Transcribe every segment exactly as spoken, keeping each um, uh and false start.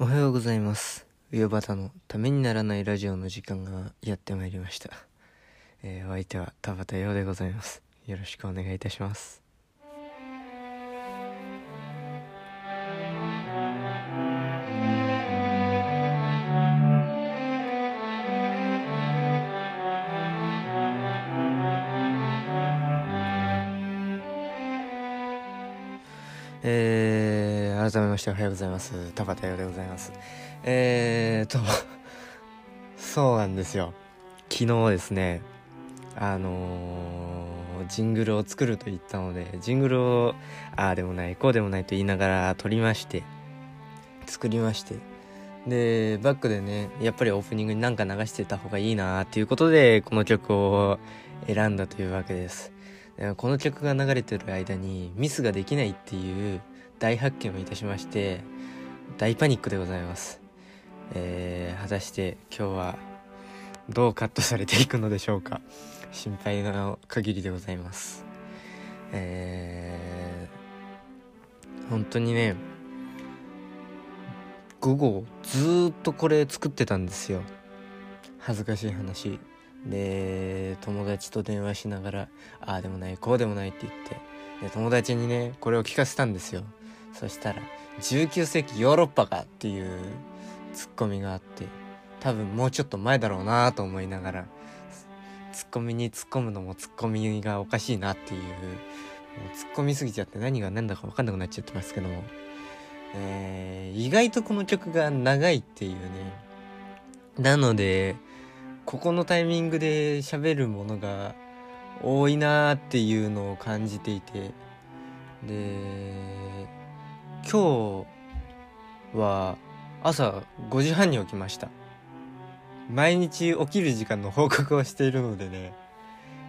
おはようございます。うよばたのためにならないラジオの時間がやってまいりました。えー、お相手は田畑陽でございます。よろしくお願いいたします。えー、改めましておはようございます。田畑陽でございます。えーとそうなんですよ。昨日ですね、あのー、ジングルを作ると言ったので、ジングルをああでもないこうでもないと言いながら撮りまして、作りまして、でバックでね、やっぱりオープニングになんか流してた方がいいなっていうことで、この曲を選んだというわけです。この曲が流れてる間にミスができないっていう大発見をいたしまして、大パニックでございます。えー、果たして今日はどうカットされていくのでしょうか。心配の限りでございます。えー、本当にね、午後ずっとこれ作ってたんですよ。恥ずかしい話で、友達と電話しながらああでもないこうでもないって言って、で友達にねこれを聞かせたんですよ。そしたらじゅうきゅうせいきヨーロッパかっていうツッコミがあって、多分もうちょっと前だろうなと思いながら、ツッコミに突っ込むのもツッコミがおかしいなっていう、もう突っ込みすぎちゃって何が何だか分かんなくなっちゃってますけども、えー、意外とこの曲が長いっていうね。なのでここのタイミングで喋るものが多いなーっていうのを感じていて、で今日は朝ごじはんに起きました。毎日起きる時間の報告をしているのでね、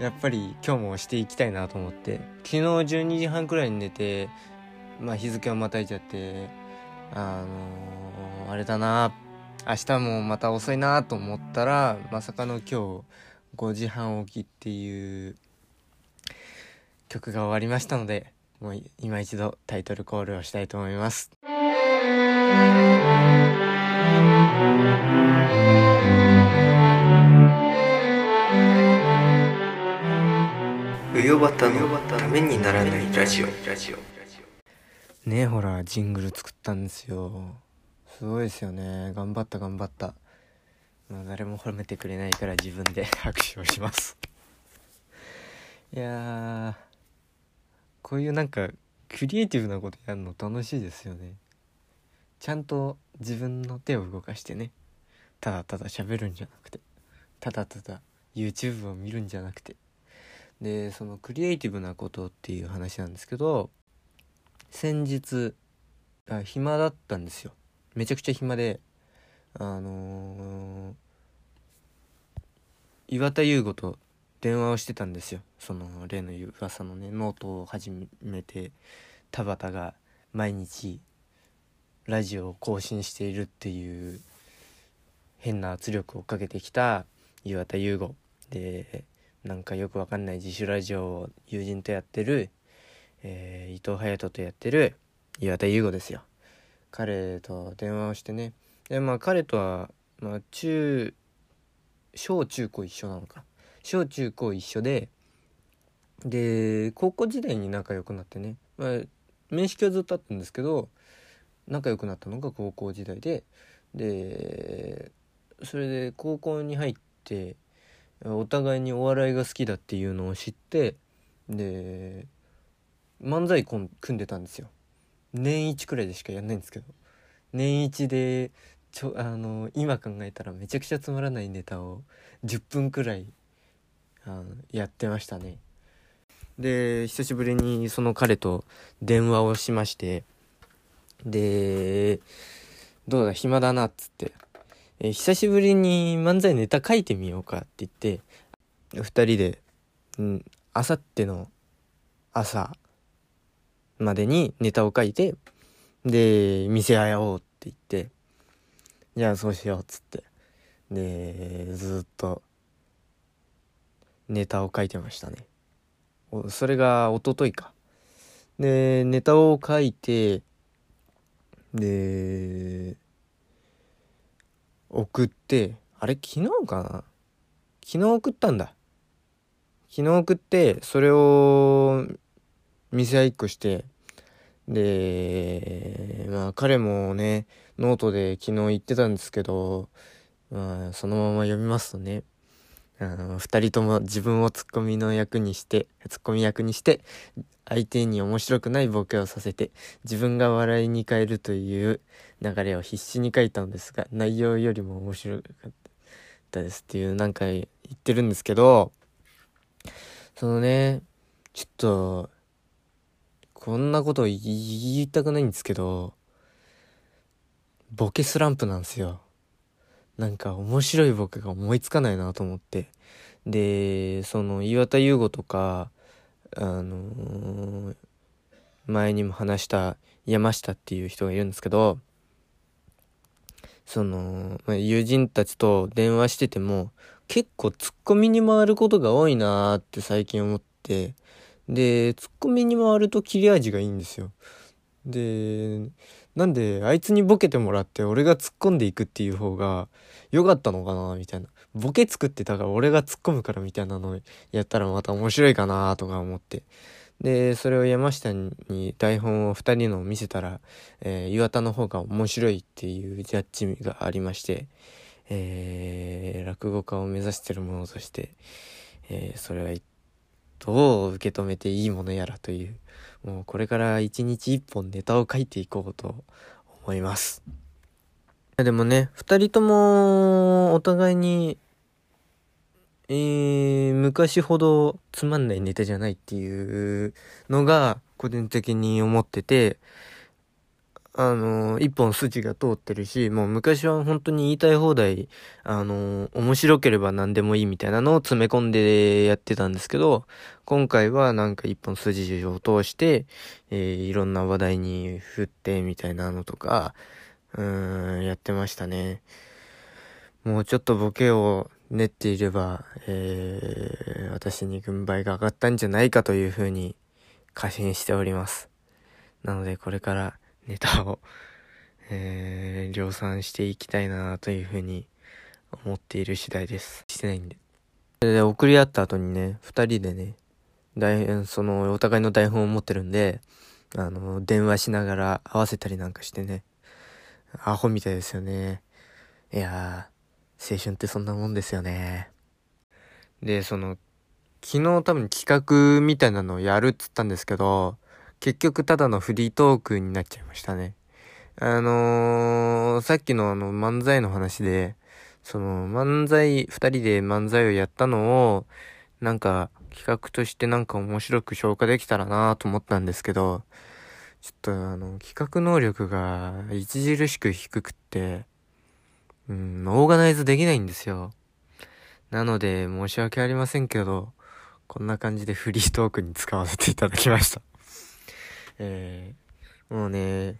やっぱり今日もしていきたいなと思って、昨日じゅうにじはんくらいに寝て、まあ日付をまたいちゃって、あのー、あれだなー、明日もまた遅いなと思ったら、まさかの今日ごじはん起きっていう曲が終わりましたので、もう今一度タイトルコールをしたいと思います。うよばたのためにならないラジオね。ほらジングル作ったんですよ。すごいですよね。頑張った頑張った、まあ、誰も褒めてくれないから自分で拍手をします。いやー、こういうなんかクリエイティブなことやるの楽しいですよね。ちゃんと自分の手を動かしてね、ただただ喋るんじゃなくて、ただただ YouTube を見るんじゃなくて、でそのクリエイティブなことっていう話なんですけど、先日あ暇だったんですよ。めちゃくちゃ暇で、あのー、岩田優吾と電話をしてたんですよ。その例の噂のね、ノートを始めて、田畑が毎日ラジオを更新しているっていう変な圧力をかけてきた岩田優吾で、なんかよくわかんない自主ラジオを友人とやってる、えー、伊藤隼人とやってる岩田優吾ですよ。彼と電話をしてね、でまあ彼とは、まあ、中小中高一緒なのか、小中高一緒で、で高校時代に仲良くなってね、まあ、面識はずっとあったんですけど、仲良くなったのが高校時代で、でそれで高校に入ってお互いにお笑いが好きだっていうのを知って、で漫才組んでたんですよ。年一くらいでしかやんないんですけど、年一でちょあの今考えたらめちゃくちゃつまらないネタをじゅっぷんくらいあのやってましたね。で久しぶりにその彼と電話をしまして、でどうだ暇だなっつって、えー、久しぶりに漫才ネタ書いてみようかって言ってふたりで、うん、あさっての朝までにネタを書いて、で見せ合いおうって言って、じゃあそうしようっつって、でずっとネタを書いてましたね。それが一昨日かで、ネタを書いて、で送って、あれ昨日かな昨日送ったんだ。昨日送って、それを店合いっこして、で、まあ彼もね、ノートで昨日言ってたんですけど、まあそのまま読みますとね、あの二人とも自分をツッコミの役にして、ツッコミ役にして、相手に面白くないボケをさせて、自分が笑いに変えるという流れを必死に書いたのですが、内容よりも面白かったですっていうなんか言ってるんですけど、そのね、ちょっと、こんなこと言いたくないんですけど、ボケスランプなんですよ。なんか面白いボケが思いつかないなと思って。で、その岩田優吾とか、あのー、前にも話した山下っていう人がいるんですけど、その、まあ、友人たちと電話してても結構ツッコミに回ることが多いなーって最近思って、で、ツッコミに回ると切れ味がいいんですよ。で、なんであいつにボケてもらって俺が突っ込んでいくっていう方が良かったのかなみたいな、ボケ作ってたから俺が突っ込むからみたいなのやったらまた面白いかなとか思って、でそれを山下に台本をふたりの見せたら、えー、岩田の方が面白いっていうジャッジがありまして、えー、落語家を目指してるものとして、えー、それはどう受け止めていいものやらという、もうこれから一日一本ネタを書いていこうと思います。でもね、二人ともお互いに、えー、昔ほどつまんないネタじゃないっていうのが個人的に思ってて、あの一本筋が通ってるし、もう昔は本当に言いたい放題、あの面白ければ何でもいいみたいなのを詰め込んでやってたんですけど、今回はなんか一本筋を通して、えー、いろんな話題に振ってみたいなのとか、うーんやってましたね。もうちょっとボケを練っていれば、えー、私に軍配が上がったんじゃないかというふうに過信しております。なのでこれからネタを、えー、量産していきたいなというふうに思っている次第です。してないんで。で、送り合った後にね、二人でね、台、その、お互いの台本を持ってるんで、あの、電話しながら合わせたりなんかしてね、アホみたいですよね。いやー、青春ってそんなもんですよね。で、その、昨日多分企画みたいなのをやるっつったんですけど、結局ただのフリートークになっちゃいましたね。あのー、さっきのあの漫才の話で、その漫才、二人で漫才をやったのを、なんか企画としてなんか面白く消化できたらなと思ったんですけど、ちょっとあの企画能力が著しく低くって、うん、オーガナイズできないんですよ。なので申し訳ありませんけど、こんな感じでフリートークに使わせていただきました。えー、もうね、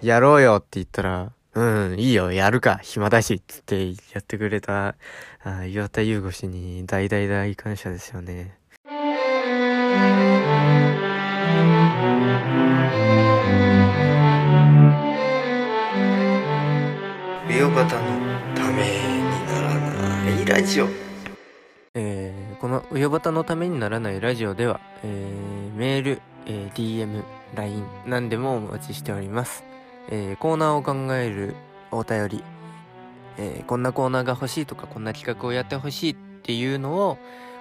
やろうよって言ったら、うん、いいよ、やるか、暇だし、つってやってくれた、あ岩田優吾氏に大大大感謝ですよね。レオバタのためにならないラジオ。えー、この、ウヨバタのためにならないラジオでは、えー、メール、えー、ディーエム、ライン、何でもお待ちしております。えー、コーナーを考えるお便り、えー、こんなコーナーが欲しいとか、こんな企画をやってほしいっていうのを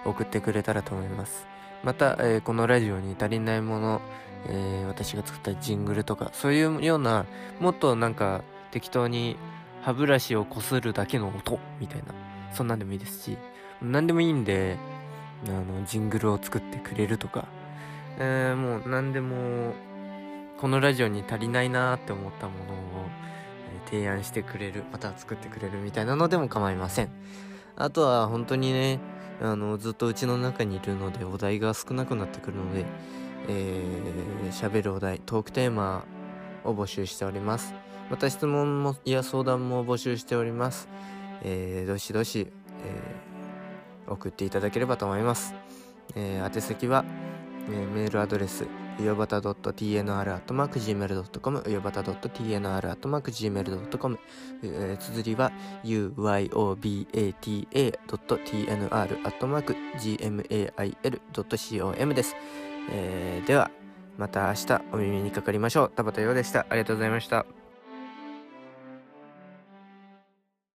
送ってくれたらと思います。また、えー、このラジオに足りないもの、えー、私が作ったジングルとか、そういうような、もっとなんか適当に歯ブラシをこするだけの音みたいな、そんなんでもいいですし、何でもいいんで、あの、ジングルを作ってくれるとか、えー、もう何でもこのラジオに足りないなーって思ったものを提案してくれる、また作ってくれるみたいなのでも構いません。あとは本当にね、あのずっとうちの中にいるのでお題が少なくなってくるので、えー、喋るお題、トークテーマを募集しております。また質問もいや相談も募集しております。えー、どしどし、えー、送っていただければと思います。えー、宛先はメールアドレスうよばた .tnr.gmail.com うよばた .tnr.gmail.com 綴りは ユーワイオービーエーティーエードットティーエヌアールアットマークジーメールドットコム です。えー、ではまた明日お耳にかかりましょう。田畑陽でした。ありがとうございました。